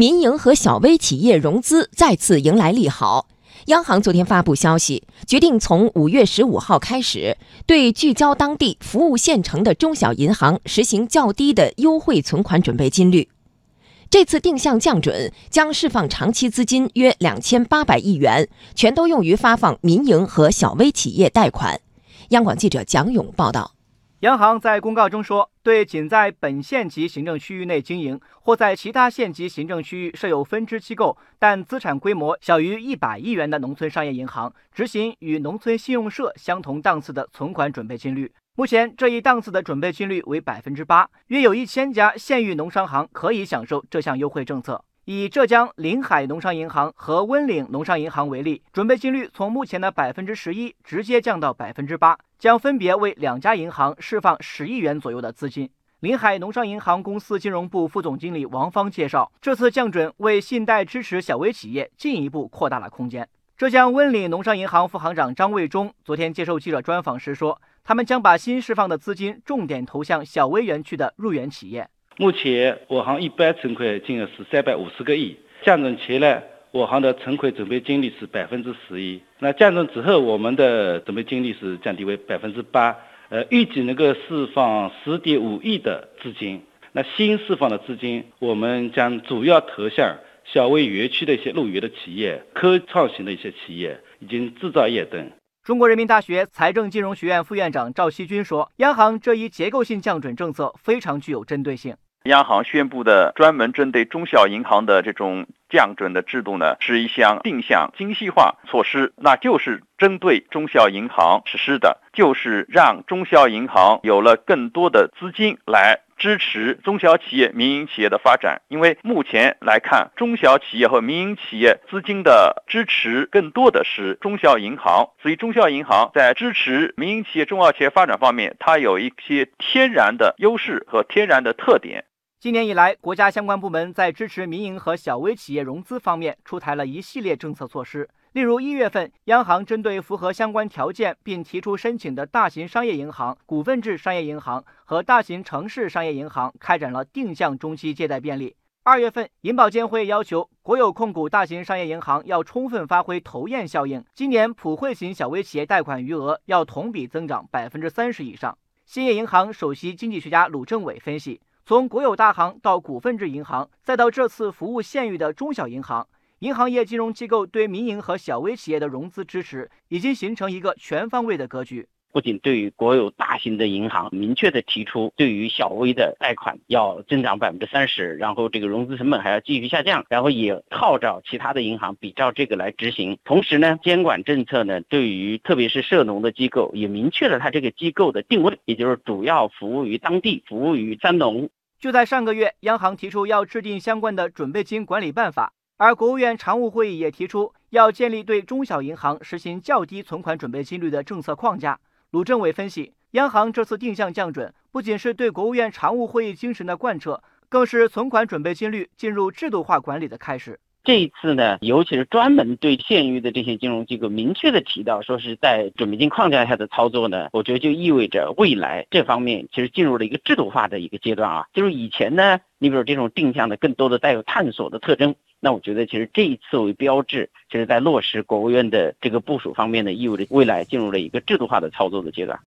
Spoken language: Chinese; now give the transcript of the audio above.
民营和小微企业融资再次迎来利好。央行昨天发布消息，决定从5月15号开始，对聚焦当地服务县城的中小银行实行较低的优惠存款准备金率。这次定向降准将释放长期资金约2800亿元，全都用于发放民营和小微企业贷款。央广记者蒋勇报道。央行在公告中说，对仅在本县级行政区域内经营或在其他县级行政区域设有分支机构，但资产规模小于100亿元的农村商业银行，执行与农村信用社相同档次的存款准备金率。目前这一档次的准备金率为 8%， 约有1000家县域农商行可以享受这项优惠政策。以浙江临海农商银行和温岭农商银行为例，准备金率从目前的 11% 直接降到 8%， 将分别为两家银行释放10亿元左右的资金。临海农商银行公司金融部副总经理王芳介绍，这次降准为信贷支持小微企业进一步扩大了空间。浙江温岭农商银行副行长张卫忠昨天接受记者专访时说，他们将把新释放的资金重点投向小微园区的入园企业。目前我行一般存款金额是350个亿，降准前呢，我行的存款准备金率是11%，那降准之后，我们的准备金率是降低为8%，预计能够释放10.5亿的资金。那新释放的资金，我们将主要投向小微园区的一些入园的企业、科创型的一些企业以及制造业等。中国人民大学财政金融学院副院长赵锡军说，央行这一结构性降准政策非常具有针对性。央行宣布的专门针对中小银行的这种降准的制度呢，是一项定向精细化措施，那就是针对中小银行实施的，就是让中小银行有了更多的资金来支持中小企业、民营企业的发展。因为目前来看，中小企业和民营企业资金的支持更多的是中小银行，所以中小银行在支持民营企业、中小企业发展方面，它有一些天然的优势和天然的特点。今年以来，国家相关部门在支持民营和小微企业融资方面出台了一系列政策措施。例如1月份，央行针对符合相关条件并提出申请的大型商业银行、股份制商业银行和大型城市商业银行开展了定向中期借贷便利。2月份，银保监会要求国有控股大型商业银行要充分发挥头雁效应，今年普惠型小微企业贷款余额要同比增长 30% 以上。兴业银行首席经济学家鲁政委分析，从国有大行到股份制银行，再到这次服务县域的中小银行，银行业金融机构对民营和小微企业的融资支持已经形成一个全方位的格局。不仅对于国有大型的银行明确的提出，对于小微的贷款要增长 30%， 然后这个融资成本还要继续下降，然后也号召其他的银行比照这个来执行。同时呢，监管政策呢，对于特别是涉农的机构也明确了它这个机构的定位，也就是主要服务于当地，服务于三农。就在上个月，央行提出要制定相关的准备金管理办法，而国务院常务会议也提出要建立对中小银行实行较低存款准备金率的政策框架。鲁政委分析，央行这次定向降准不仅是对国务院常务会议精神的贯彻，更是存款准备金率进入制度化管理的开始。这一次呢，尤其是专门对县域的这些金融机构明确的提到，说是在准备金框架下的操作呢，我觉得就意味着未来这方面其实进入了一个制度化的一个阶段啊。就是以前呢，你比如这种定向的更多的带有探索的特征，那我觉得其实这一次为标志，就是在落实国务院的这个部署方面呢，意味着未来进入了一个制度化的操作的阶段。